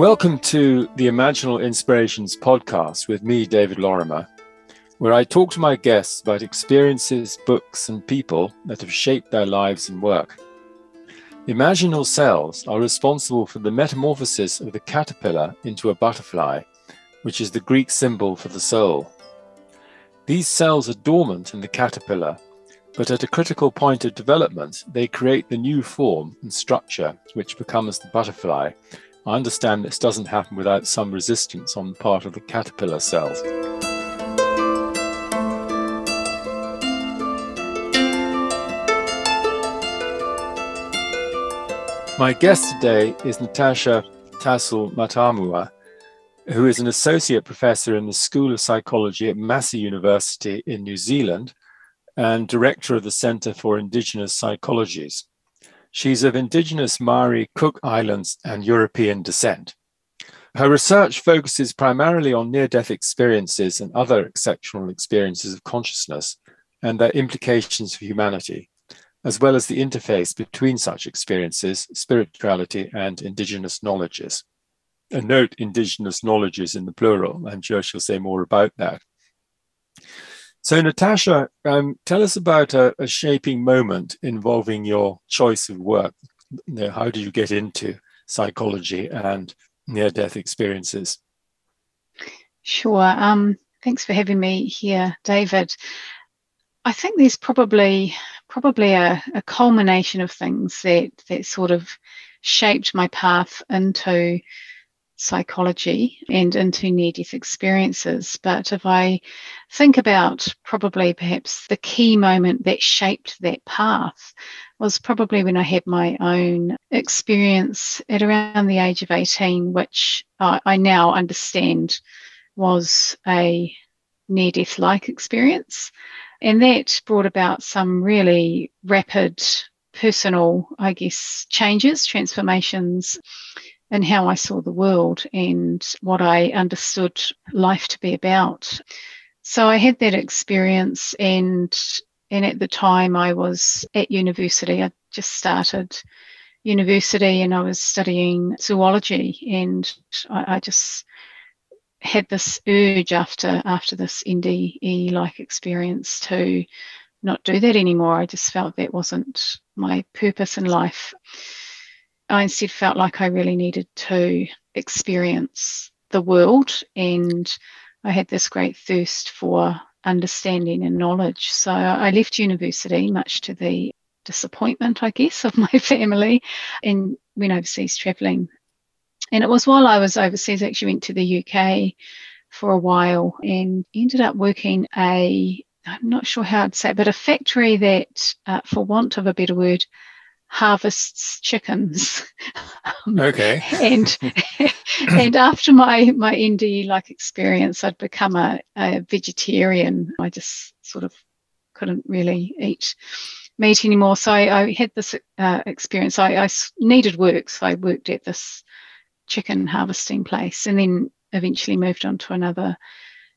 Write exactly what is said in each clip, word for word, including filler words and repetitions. Welcome to the Imaginal Inspirations podcast with me, David Lorimer, where I talk to my guests about experiences, books, and people that have shaped their lives and work. Imaginal cells are responsible for the metamorphosis of the caterpillar into a butterfly, which is the Greek symbol for the soul. These cells are dormant in the caterpillar, but at a critical point of development, they create the new form and structure, which becomes the butterfly. I understand this doesn't happen without some resistance on the part of the caterpillar cells. My guest today is Natasha Tassel-Matamua, who is an associate professor in the School of Psychology at Massey University in New Zealand and director of the Centre for Indigenous Psychologies. She's of Indigenous Maori, Cook Islands, and European descent. Her research focuses primarily on near-death experiences and other exceptional experiences of consciousness and their implications for humanity, as well as the interface between such experiences, spirituality, and Indigenous knowledges. And note Indigenous knowledges in the plural. I'm sure she'll say more about that. So Natasha, um, tell us about a, a shaping moment involving your choice of work. You know, how did you get into psychology and near-death experiences? Sure. Um, thanks for having me here, David. I think there's probably probably a, a culmination of things that that sort of shaped my path into psychology and into near-death experiences. But if I think about probably perhaps the key moment that shaped that path was probably when I had my own experience at around the age of eighteen, which I, I now understand was a near-death-like experience. And that brought about some really rapid personal, I guess, changes, transformations, and how I saw the world and what I understood life to be about. So I had that experience, and and at the time I was at university. I just started university and I was studying zoology, and I, I just had this urge after after this N D E-like experience to not do that anymore. I just felt that wasn't my purpose in life. I instead felt like I really needed to experience the world, and I had this great thirst for understanding and knowledge. So I left university, much to the disappointment, I guess, of my family, and went overseas travelling. And it was while I was overseas, I actually went to the U K for a while and ended up working a, I'm not sure how I'd say it, but a factory that, uh, for want of a better word, harvests chickens. Um, okay. and and after my my N D E like experience, I'd become a, a vegetarian. I just sort of couldn't really eat meat anymore. So I, I had this uh, experience. I, I needed work, so I worked at this chicken harvesting place, and then eventually moved on to another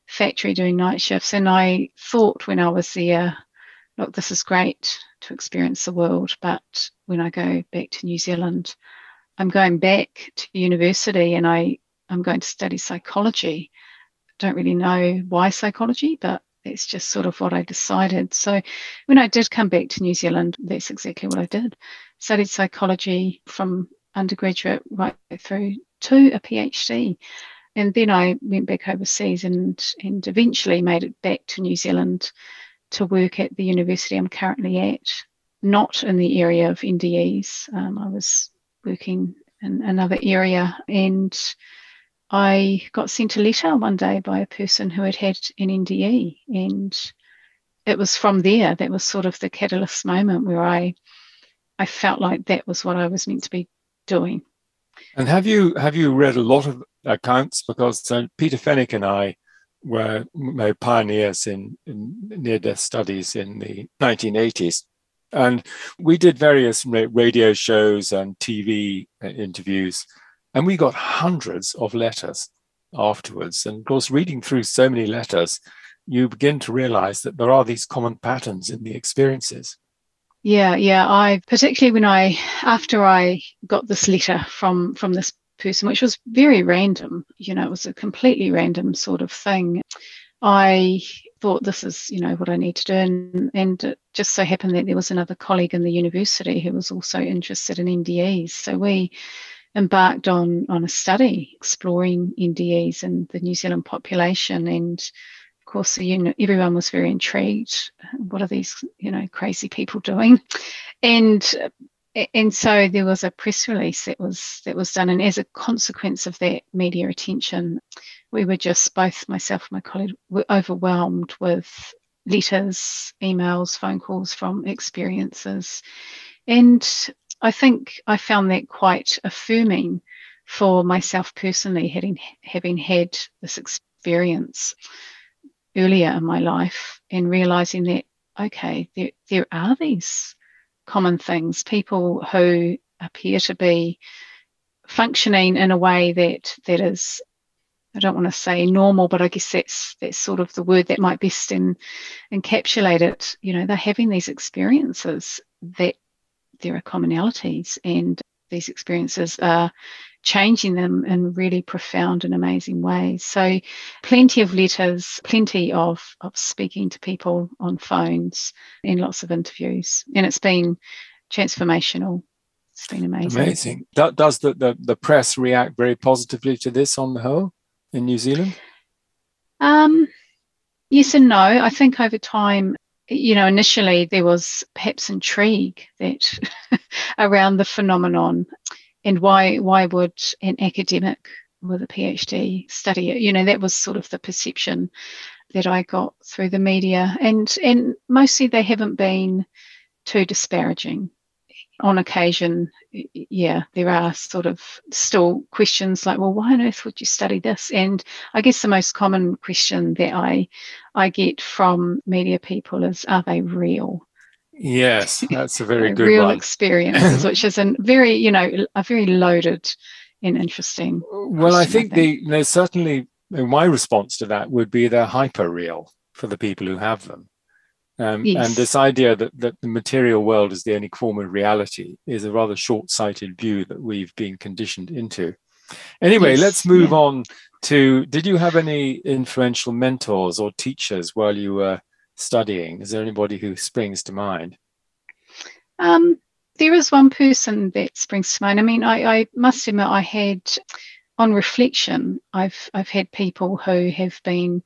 factory doing night shifts. And I thought when I was there, look, this is great to experience the world, but when I go back to New Zealand, I'm going back to university and I, I'm going to study psychology. Don't really know why psychology, but that's just sort of what I decided. So when I did come back to New Zealand, that's exactly what I did. Studied psychology from undergraduate right through to a PhD. And then I went back overseas and, and eventually made it back to New Zealand to work at the university I'm currently at, not in the area of N D Es. Um, I was working in another area, and I got sent a letter one day by a person who had had an N D E, and it was from there that was sort of the catalyst moment where I I felt like that was what I was meant to be doing. And have you have you read a lot of accounts? Because uh, Peter Fenwick and I were my pioneers in, in near-death studies in the nineteen eighties. And we did various radio shows and T V interviews, and we got hundreds of letters afterwards. And of course, reading through so many letters, you begin to realize that there are these common patterns in the experiences. Yeah, yeah. I particularly when I, after I got this letter from, from this person, which was very random. You know, it was a completely random sort of thing. I thought, this is, you know, what I need to do. And, and it just so happened that there was another colleague in the university who was also interested in N D Es. So we embarked on, on a study exploring N D Es in the New Zealand population. And of course, the, you know, everyone was very intrigued. What are these, you know, crazy people doing? And And so there was a press release that was that was done, and as a consequence of that media attention, we were just, both myself and my colleague, were overwhelmed with letters, emails, phone calls from experiences. And I think I found that quite affirming for myself personally, having, having had this experience earlier in my life, and realising that, okay, there, there are these common things, people who appear to be functioning in a way that that is, I don't want to say normal, but I guess that's that's sort of the word that might best in, encapsulate it. You know, they're having these experiences that there are commonalities, and these experiences are changing them in really profound and amazing ways. So plenty of letters, plenty of, of speaking to people on phones, and lots of interviews. And it's been transformational. It's been amazing. Amazing. Does the, the, the press react very positively to this on the whole in New Zealand? Um, yes and no. I think over time, you know, initially there was perhaps intrigue that around the phenomenon. And why why would an academic with a PhD study it? You know, that was sort of the perception that I got through the media. And and mostly they haven't been too disparaging. On occasion, yeah, there are sort of still questions like, well, why on earth would you study this? And I guess the most common question that I I get from media people is, are they real? Yes, that's a very good real one. Experiences, which is a very, you know, a very loaded and interesting. Well, I think, I think. the there's certainly, my response to that would be they're hyper real for the people who have them, um, yes. And this idea that that the material world is the only form of reality is a rather short-sighted view that we've been conditioned into. Anyway, yes, let's move yeah. on to. Did you have any influential mentors or teachers while you were studying? Is there anybody who springs to mind? Um, there is one person that springs to mind. I mean, I, I must admit, I had, on reflection, I've I've had people who have been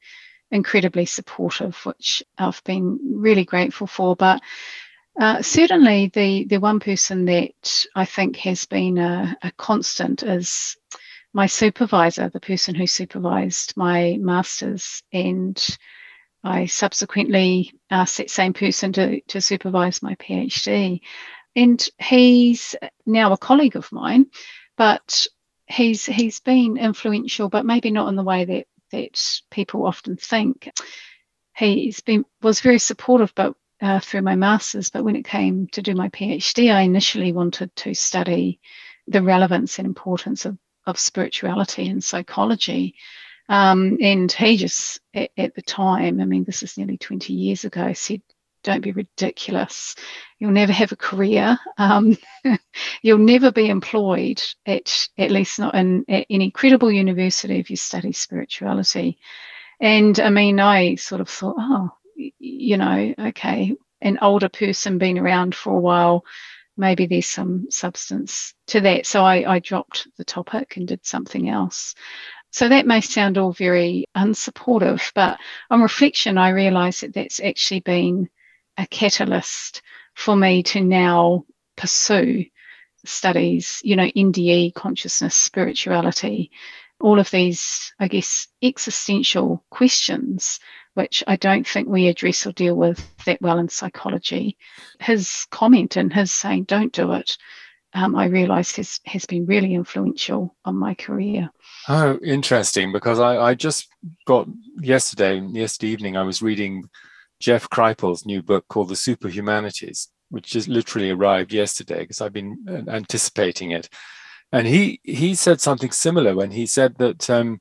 incredibly supportive, which I've been really grateful for. But uh, certainly, the the one person that I think has been a, a constant is my supervisor, the person who supervised my masters, and I subsequently asked that same person to, to supervise my PhD. And he's now a colleague of mine, but he's he's been influential, but maybe not in the way that, that people often think. He's been was very supportive but uh, through my master's, but when it came to do my PhD, I initially wanted to study the relevance and importance of, of spirituality and psychology. Um, and he just, at, at the time, I mean, this is nearly twenty years ago, said, don't be ridiculous. You'll never have a career. Um, you'll never be employed, at at least not in at any credible university, if you study spirituality. And, I mean, I sort of thought, oh, you know, okay, an older person been around for a while, maybe there's some substance to that. So I, I dropped the topic and did something else. So that may sound all very unsupportive, but on reflection, I realise that that's actually been a catalyst for me to now pursue studies, you know, N D E, consciousness, spirituality, all of these, I guess, existential questions, which I don't think we address or deal with that well in psychology. His comment and his saying, don't do it, Um, I realise has, has been really influential on my career. Oh, interesting, because I, I just got yesterday, yesterday evening, I was reading Jeff Kripal's new book called The Superhumanities, which just literally arrived yesterday because I've been anticipating it. And he, he said something similar when he said that, um,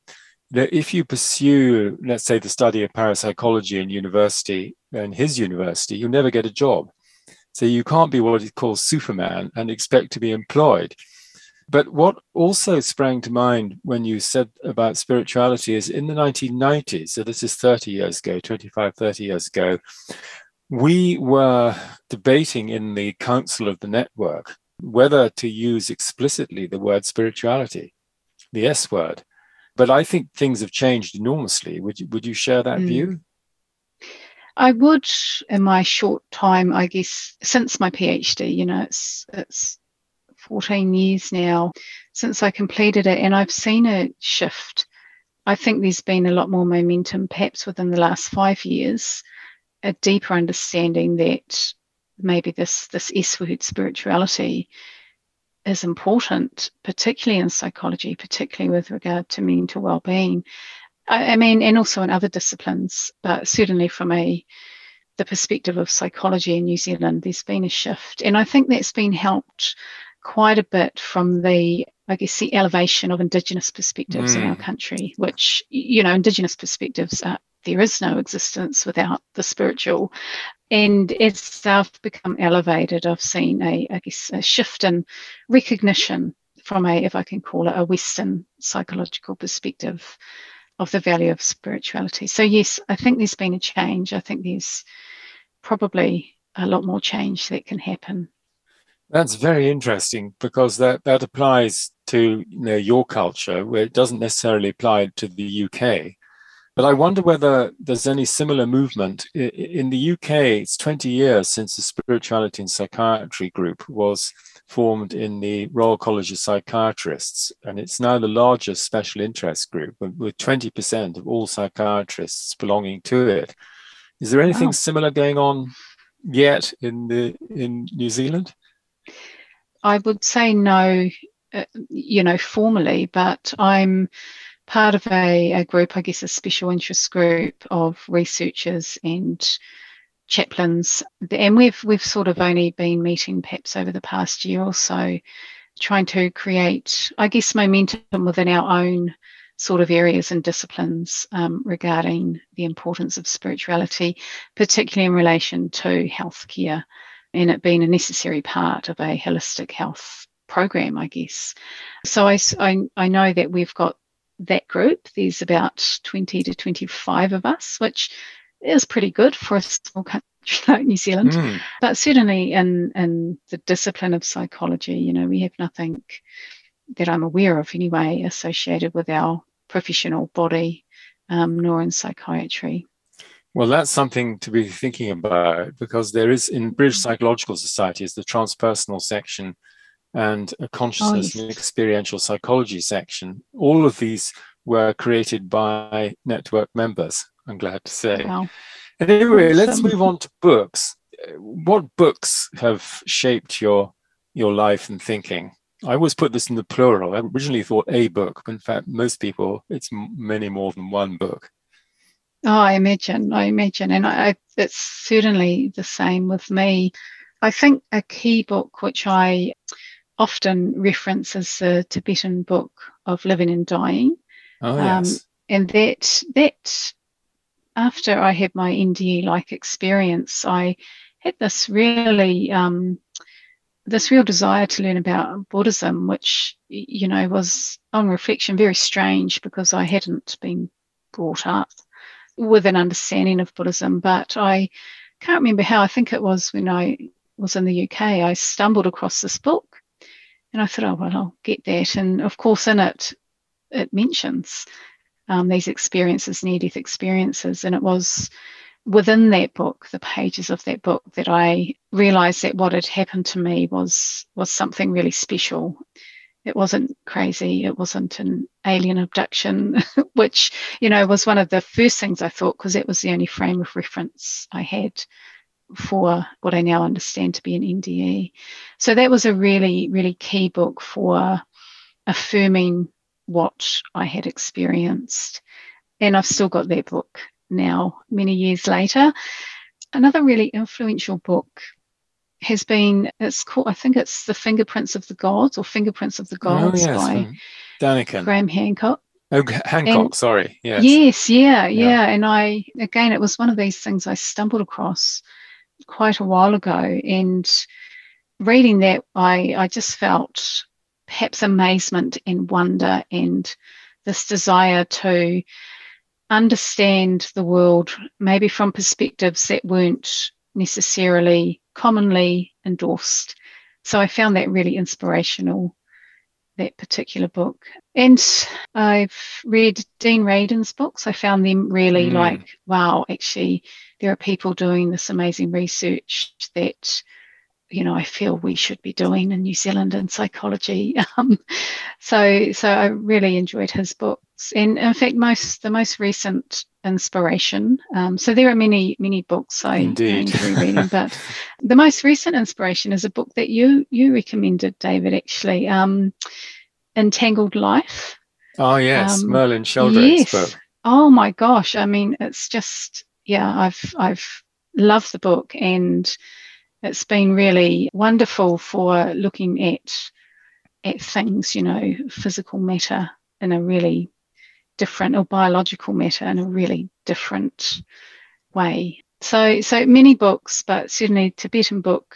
that if you pursue, let's say, the study of parapsychology in university, in his university, you'll never get a job. So you can't be what he calls Superman and expect to be employed. But what also sprang to mind when you said about spirituality is in the nineteen nineties, so this is thirty years ago, twenty-five, thirty years ago, we were debating in the Council of the Network whether to use explicitly the word spirituality, the S word. But I think things have changed enormously. Would you, would you share that mm. view? I would, in my short time, I guess, since my PhD, you know, it's it's fourteen years now since I completed it, and I've seen a shift. I think there's been a lot more momentum, perhaps within the last five years, a deeper understanding that maybe this, this S-word spirituality is important, particularly in psychology, particularly with regard to mental well-being. I mean, and also in other disciplines, but certainly from a the perspective of psychology in New Zealand, there's been a shift. And I think that's been helped quite a bit from the, I guess, the elevation of Indigenous perspectives mm. in our country, which, you know, Indigenous perspectives, are, there is no existence without the spiritual. And as I've become elevated, I've seen, a, I guess, a shift in recognition from a, if I can call it, a Western psychological perspective of the value of spirituality. So yes, I think there's been a change. I think there's probably a lot more change that can happen. That's very interesting, because that, that applies to, you know, your culture, where it doesn't necessarily apply to the U K. But I wonder whether there's any similar movement. In the U K, it's twenty years since the Spirituality and Psychiatry Group was formed in the Royal College of Psychiatrists, and it's now the largest special interest group, with twenty percent of all psychiatrists belonging to it. Is there anything oh. similar going on yet in, the, in New Zealand? I would say no, uh, you know, formally, but I'm part of a, a group, I guess a special interest group of researchers and chaplains, and we've we've sort of only been meeting perhaps over the past year or so, trying to create, I guess, momentum within our own sort of areas and disciplines um, regarding the importance of spirituality, particularly in relation to healthcare, and it being a necessary part of a holistic health program, I guess. So I, I, I know that we've got that group. There's about twenty to twenty-five of us, which is pretty good for a small country like New Zealand. Mm. But certainly in, in the discipline of psychology, you know, we have nothing that I'm aware of anyway associated with our professional body, um, nor in psychiatry. Well, that's something to be thinking about, because there is, in British Psychological Society, is the transpersonal section and a consciousness oh, yes. and experiential psychology section. All of these were created by Network members, I'm glad to say. Wow. Anyway, awesome. Let's move on to books. What books have shaped your your life and thinking? I always put this in the plural. I originally thought a book, but in fact, most people, it's many more than one book. Oh, I imagine, I imagine. And I, it's certainly the same with me. I think a key book which I often references the Tibetan Book of Living and Dying. Oh, yes. Um, and that, that, after I had my N D E-like experience, I had this really, um, this real desire to learn about Buddhism, which, you know, was on reflection very strange, because I hadn't been brought up with an understanding of Buddhism. But I can't remember how, I think it was when I was in the U K, I stumbled across this book. And I thought, oh, well, I'll get that. And of course, in it, it mentions um, these experiences, near-death experiences. And it was within that book, the pages of that book, that I realised that what had happened to me was, was something really special. It wasn't crazy. It wasn't an alien abduction, which, you know, was one of the first things I thought, because that was the only frame of reference I had for what I now understand to be an N D E. So that was a really, really key book for affirming what I had experienced. And I've still got that book now, many years later. Another really influential book has been, it's called, I think it's The Fingerprints of the Gods, or Fingerprints of the Gods oh, yes. by Daniken. Graham Hancock. Oh, Hancock, and, sorry. Yes, yes yeah, yeah, yeah. And I, again, it was one of these things I stumbled across quite a while ago, and reading that I I just felt perhaps amazement and wonder and this desire to understand the world, maybe from perspectives that weren't necessarily commonly endorsed. So I found that really inspirational, that particular book. And I've read Dean Radin's books. I found them really mm. like, wow, actually, there are people doing this amazing research that, you know, I feel we should be doing in New Zealand in psychology. Um, so so I really enjoyed his books. And in fact, most the most recent inspiration, um, so there are many, many books I Indeed. enjoy reading, but the most recent inspiration is a book that you you recommended, David, actually, um, Entangled Life. Oh, yes, um, Merlin Sheldrake's yes. book. Oh, my gosh. I mean, it's just, yeah, I've I've loved the book, and it's been really wonderful for looking at at things, you know, physical matter in a really different, or biological matter in a really different way. So, so many books, but certainly Tibetan Book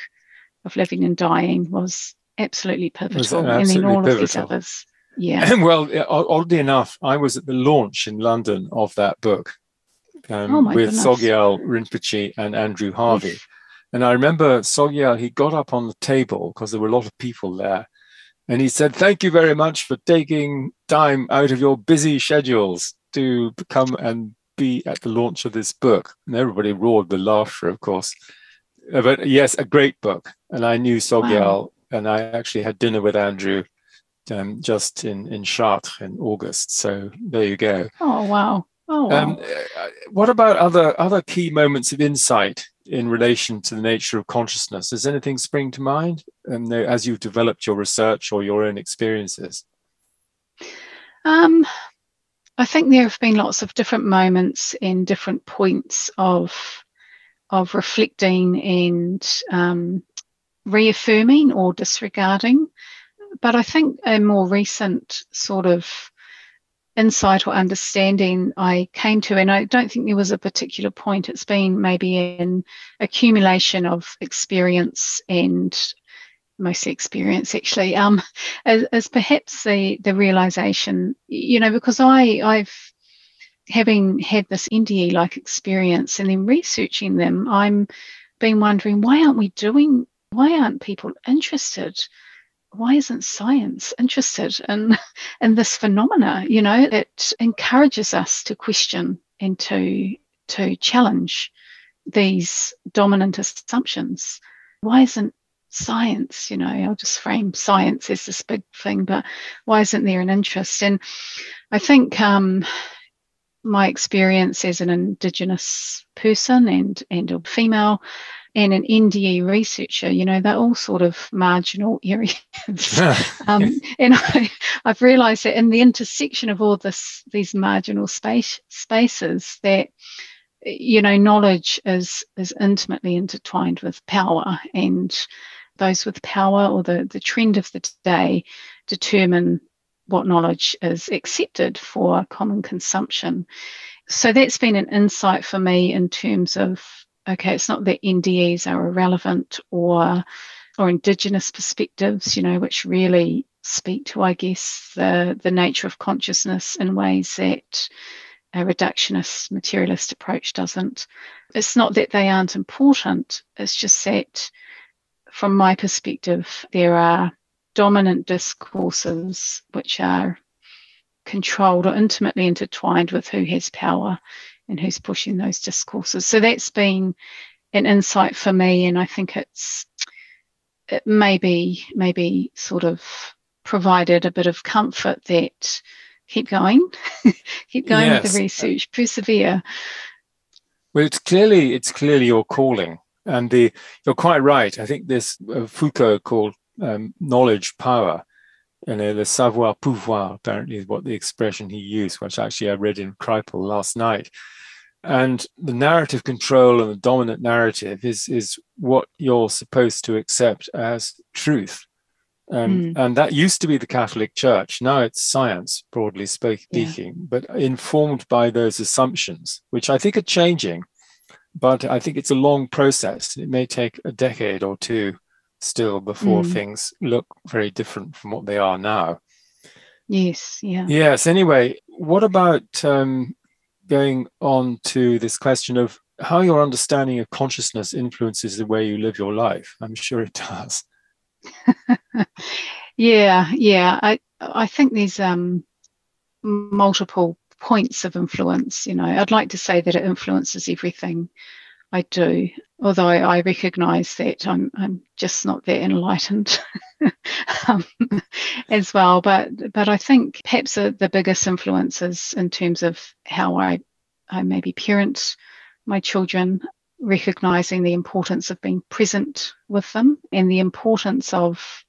of Living and Dying was absolutely pivotal, was absolutely and then all pivotal. of these others. Yeah. Well, oddly enough, I was at the launch in London of that book um, oh with goodness. Sogyal Rinpoche and Andrew Harvey. Yes. And I remember Sogyal, he got up on the table because there were a lot of people there. And he said, thank you very much for taking time out of your busy schedules to come and be at the launch of this book. And everybody roared with laughter, of course. But yes, a great book. And I knew Sogyal, wow. and I actually had dinner with Andrew um, just in, in Chartres in August. So there you go. Oh, wow. Oh, wow. Um, what about other other key moments of insight in relation to the nature of consciousness? Does anything spring to mind and as you've developed your research or your own experiences? Um, I think there have been lots of different moments and different points of, of reflecting and um, reaffirming or disregarding. But I think a more recent sort of insight or understanding I came to, and I don't think there was a particular point, it's been maybe an accumulation of experience, and mostly experience actually, um, as, as perhaps the the realization, you know, because I I've having had this N D E like experience and then researching them, I'm been wondering why aren't we doing why aren't people interested? Why isn't science interested in, in this phenomena? You know, it encourages us to question and to, to challenge these dominant assumptions. Why isn't science, you know, I'll just frame science as this big thing, but why isn't there an interest? And I think um, my experience as an Indigenous person and, and a female and an N D E researcher, you know, they're all sort of marginal areas. um, and I, I've realised that in the intersection of all this, these marginal space, spaces, that, you know, knowledge is is intimately intertwined with power, and those with power or the, the trend of the day determine what knowledge is accepted for common consumption. So that's been an insight for me in terms of, okay, it's not that N D Es are irrelevant or or Indigenous perspectives, you know, which really speak to, I guess, the, the nature of consciousness in ways that a reductionist, materialist approach doesn't. It's not that they aren't important. It's just that, from my perspective, there are dominant discourses which are controlled or intimately intertwined with who has power and who's pushing those discourses. So that's been an insight for me, and I think it's it maybe maybe sort of provided a bit of comfort that keep going, keep going yes. with the research, persevere. Well, it's clearly it's clearly your calling, and the you're quite right. I think this uh, Foucault called um, knowledge power. You know, the savoir pouvoir, apparently, is what the expression he used, which actually I read in Kripal last night. And the narrative control and the dominant narrative is, is what you're supposed to accept as truth. Um, mm. And that used to be the Catholic Church. Now it's science, broadly speaking, yeah. but informed by those assumptions, which I think are changing. But I think it's a long process. It may take a decade or two still before mm. things look very different from what they are now. Yes, yeah. Yes, anyway, what about um, going on to this question of how your understanding of consciousness influences the way you live your life? I'm sure it does. yeah, yeah. I, I think there's um, multiple points of influence. You know, I'd like to say that it influences everything I do, although I recognise that I'm I'm just not that enlightened um, as well. But but I think perhaps the, the biggest influences in terms of how I I maybe parent my children, recognising the importance of being present with them and the importance of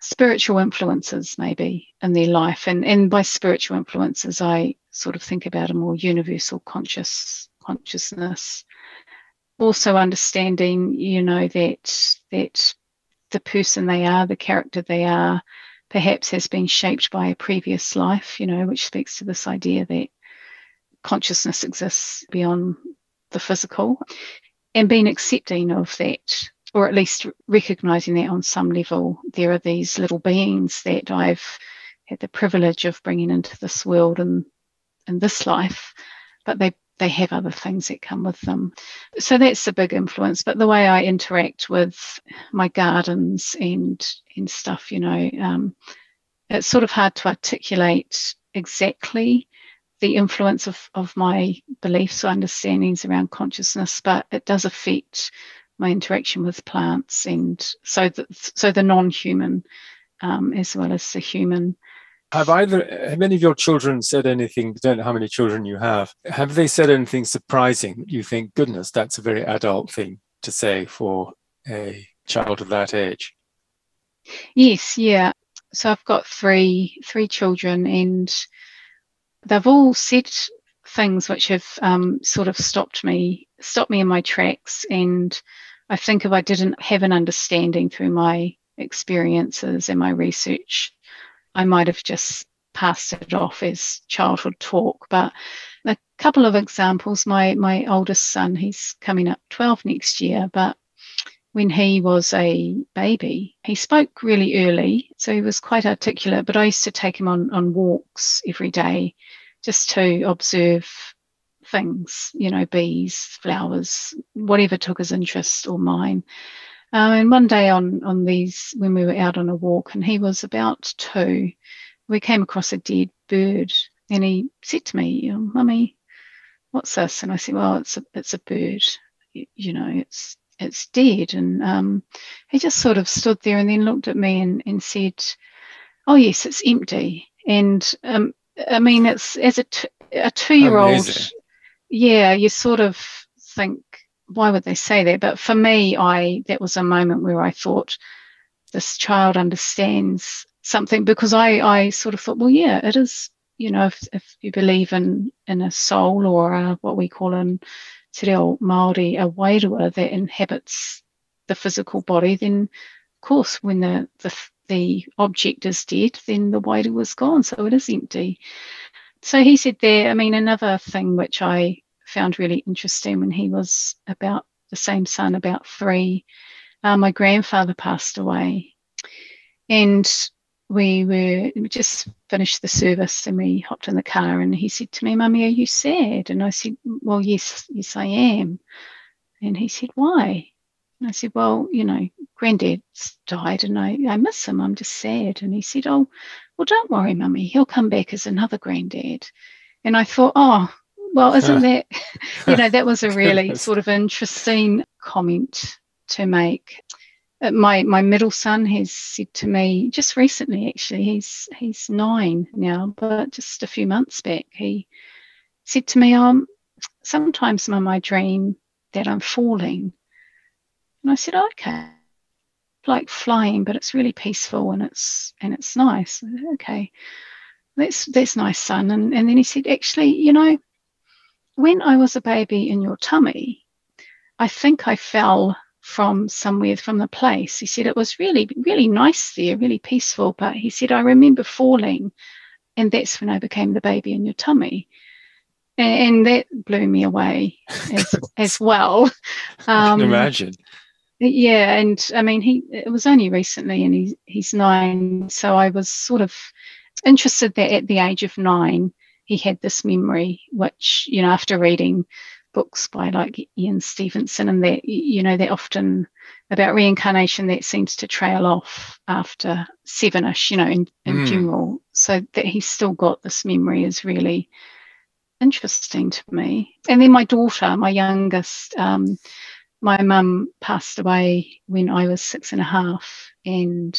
spiritual influences maybe in their life. And and by spiritual influences, I sort of think about a more universal conscious consciousness. Also understanding, you know, that that the person they are, the character they are, perhaps has been shaped by a previous life, you know, which speaks to this idea that consciousness exists beyond the physical, and being accepting of that, or at least recognizing that on some level there are these little beings that I've had the privilege of bringing into this world and in this life, but they they have other things that come with them. So that's a big influence. But the way I interact with my gardens and and stuff, you know, um, it's sort of hard to articulate exactly the influence of, of my beliefs or understandings around consciousness, but it does affect my interaction with plants, and so the, so the non-human um, as well as the human. Have either, have any of your children said anything, I don't know how many children you have, have they said anything surprising that you think, goodness, that's a very adult thing to say for a child of that age? Yes, yeah. So I've got three, three children, and they've all said things which have um, sort of stopped me, stopped me in my tracks. And I think if I didn't have an understanding through my experiences and my research, I might have just passed it off as childhood talk. But a couple of examples, my my oldest son, he's coming up twelve next year, but when he was a baby, he spoke really early, so he was quite articulate, but I used to take him on, on walks every day just to observe things, you know, bees, flowers, whatever took his interest or mine. Uh, and one day on, on these, when we were out on a walk, and he was about two, we came across a dead bird, and he said to me, oh, Mummy, what's this? And I said, well, it's a, it's a bird, you, you know, it's it's dead. And um, he just sort of stood there and then looked at me and, and said, oh, yes, it's empty. And um, I mean, it's as a, t- a two-year-old, yeah, you sort of think, why would they say that? But for me, I that was a moment where I thought, this child understands something, because I, I sort of thought, well, yeah, it is, you know, if, if you believe in, in a soul, or a, what we call in Te Reo Māori, a wairua that inhabits the physical body, then, of course, when the, the, the object is dead, then the wairua is gone, so it is empty. So he said there, I mean, another thing which I found really interesting, when he was about the same son, about three, uh, my grandfather passed away, and we were we just finished the service, and we hopped in the car, and he said to me, Mummy, are you sad? And I said, well, yes, yes I am. And he said, why? And I said, well, you know, Granddad's died, and I, I miss him, I'm just sad. And he said, oh, well, don't worry, Mummy, he'll come back as another Granddad. And I thought, oh, well, isn't that, you know, that was a really sort of interesting comment to make. My my middle son has said to me just recently, actually, he's he's nine now, but just a few months back, he said to me, um, sometimes, Mum, I dream that I'm falling. And I said, okay, like flying, but it's really peaceful and it's and it's nice. Said, okay, that's that's nice, son. And and then he said, actually, you know, when I was a baby in your tummy, I think I fell from somewhere, from the place. He said it was really, really nice there, really peaceful. But he said, I remember falling, and that's when I became the baby in your tummy. And, and that blew me away as, as well. Um, I can imagine. Yeah, and I mean, he it was only recently, and he, he's nine, so I was sort of interested that at the age of nine he had this memory, which, you know, after reading books by like Ian Stevenson and that, you know, they're often about reincarnation, that seems to trail off after seven-ish, you know, in, in mm. general. So that he's still got this memory is really interesting to me. And then my daughter, my youngest, um, my mum passed away when I was six and a half, and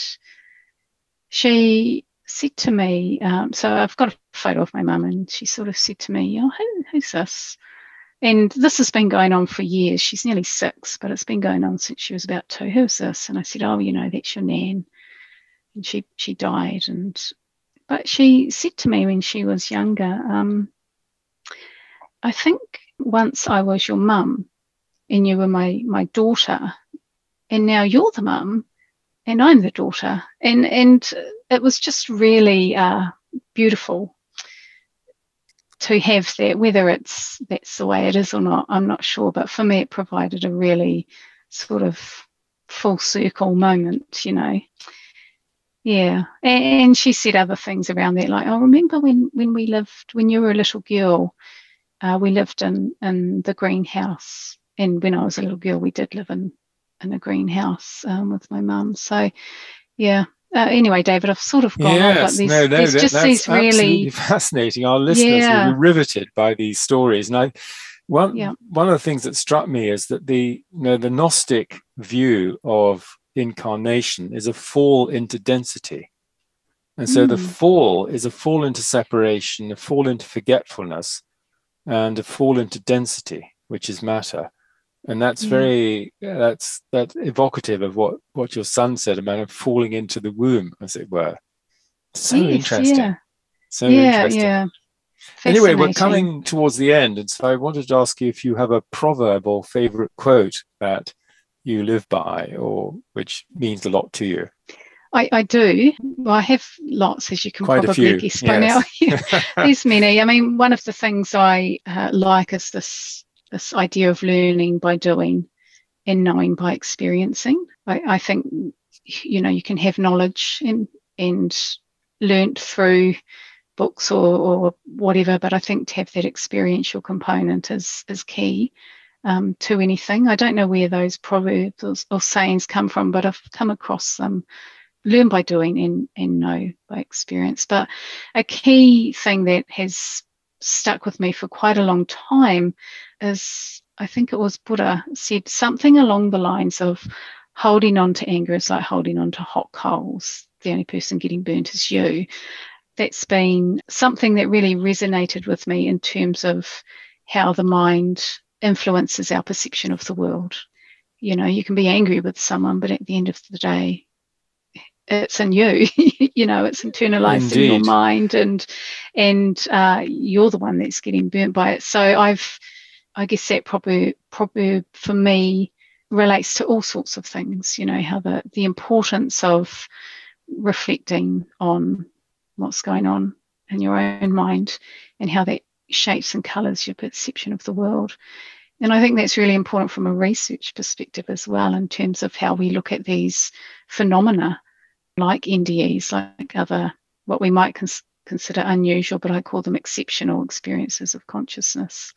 she said to me, um, so I've got a photo of my mum, and she sort of said to me, oh, who, who's this? And this has been going on for years. She's nearly six, but it's been going on since she was about two. Who's this? And I said, oh, you know, that's your nan. And she she died. And but she said to me when she was younger, um, I think once I was your mum and you were my my daughter, and now you're the mum and I'm the daughter. And and it was just really uh, beautiful to have that, whether it's that's the way it is or not, I'm not sure, but for me it provided a really sort of full circle moment, you know. Yeah, and she said other things around that, like, oh, remember when when we lived, when you were a little girl, uh, we lived in in the greenhouse, and when I was a little girl we did live in in a greenhouse um, with my mum. So yeah. Uh, anyway, David, I've sort of gone yes, on, but there's, no, no, there's that, just that's these really absolutely fascinating. Our listeners yeah. will be riveted by these stories. And I, one yeah. one of the things that struck me is that the you know the Gnostic view of incarnation is a fall into density, and so mm. the fall is a fall into separation, a fall into forgetfulness, and a fall into density, which is matter. And that's very yeah. that's that's evocative of what what your son said about falling into the womb, as it were. So yes, interesting. Yeah. So yeah, interesting. Yeah. Anyway, we're coming towards the end, and so I wanted to ask you if you have a proverb or favorite quote that you live by, or which means a lot to you. I, I do. Well, I have lots, as you can Quite probably guess by yes. now. There's many. I mean, one of the things I uh, like is this. This idea of learning by doing and knowing by experiencing. I, I think, you know, you can have knowledge and and learnt through books or, or whatever, but I think to have that experiential component is is key um, to anything. I don't know where those proverbs or, or sayings come from, but I've come across them. Learn by doing and, and know by experience. But a key thing that has stuck with me for quite a long time is, I think it was Buddha said something along the lines of, holding on to anger is like holding on to hot coals. The only person getting burnt is you. That's been something that really resonated with me in terms of how the mind influences our perception of the world. You know, you can be angry with someone, but at the end of the day, it's in you, you know, it's internalized Indeed. In your mind, and and uh, you're the one that's getting burnt by it. So I've, I guess that proverb, proverb for me relates to all sorts of things, you know, how the, the importance of reflecting on what's going on in your own mind and how that shapes and colors your perception of the world. And I think that's really important from a research perspective as well, in terms of how we look at these phenomena, like N D Es, like other, what we might cons- consider unusual, but I call them exceptional experiences of consciousness,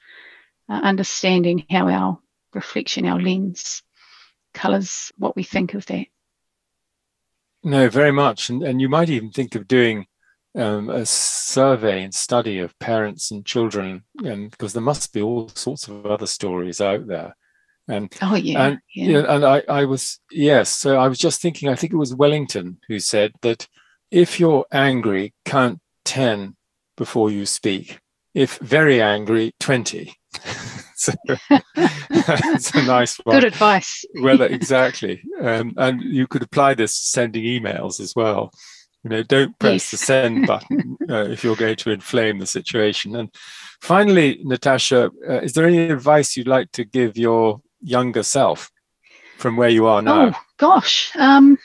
uh, understanding how our reflection, our lens, colours what we think of that. No, very much. And, and you might even think of doing um, a survey and study of parents and children, and because there must be all sorts of other stories out there. And, oh yeah, and, yeah. You know, and I, I was yes. So I was just thinking. I think it was Wellington who said that if you're angry, count ten before you speak. If very angry, twenty. So that's a nice one. Good advice. Well, exactly. Um, and you could apply this sending emails as well. You know, don't press yes. the send button uh, if you're going to inflame the situation. And finally, Natasha, uh, is there any advice you'd like to give your younger self from where you are now? Oh gosh, um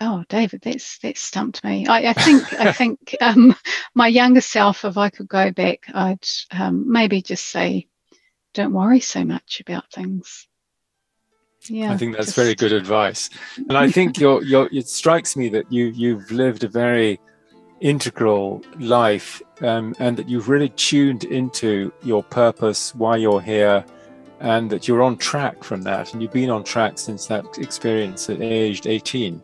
oh David, that's that's stumped me. I, I think I think um my younger self, if I could go back, I'd um, maybe just say, don't worry so much about things. Yeah, I think that's just... very good advice. And I think you're, you're, it strikes me that you, you've lived a very integral life, um, and that you've really tuned into your purpose, why you're here, and that you're on track from that. And you've been on track since that experience at aged eighteen.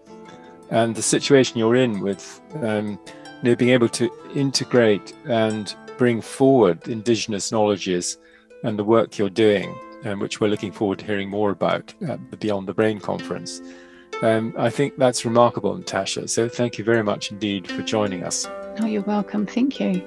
And the situation you're in with um, you know, being able to integrate and bring forward Indigenous knowledges and the work you're doing, um, which we're looking forward to hearing more about at the Beyond the Brain conference. Um, I think that's remarkable, Natasha. So thank you very much indeed for joining us. Oh, you're welcome. Thank you.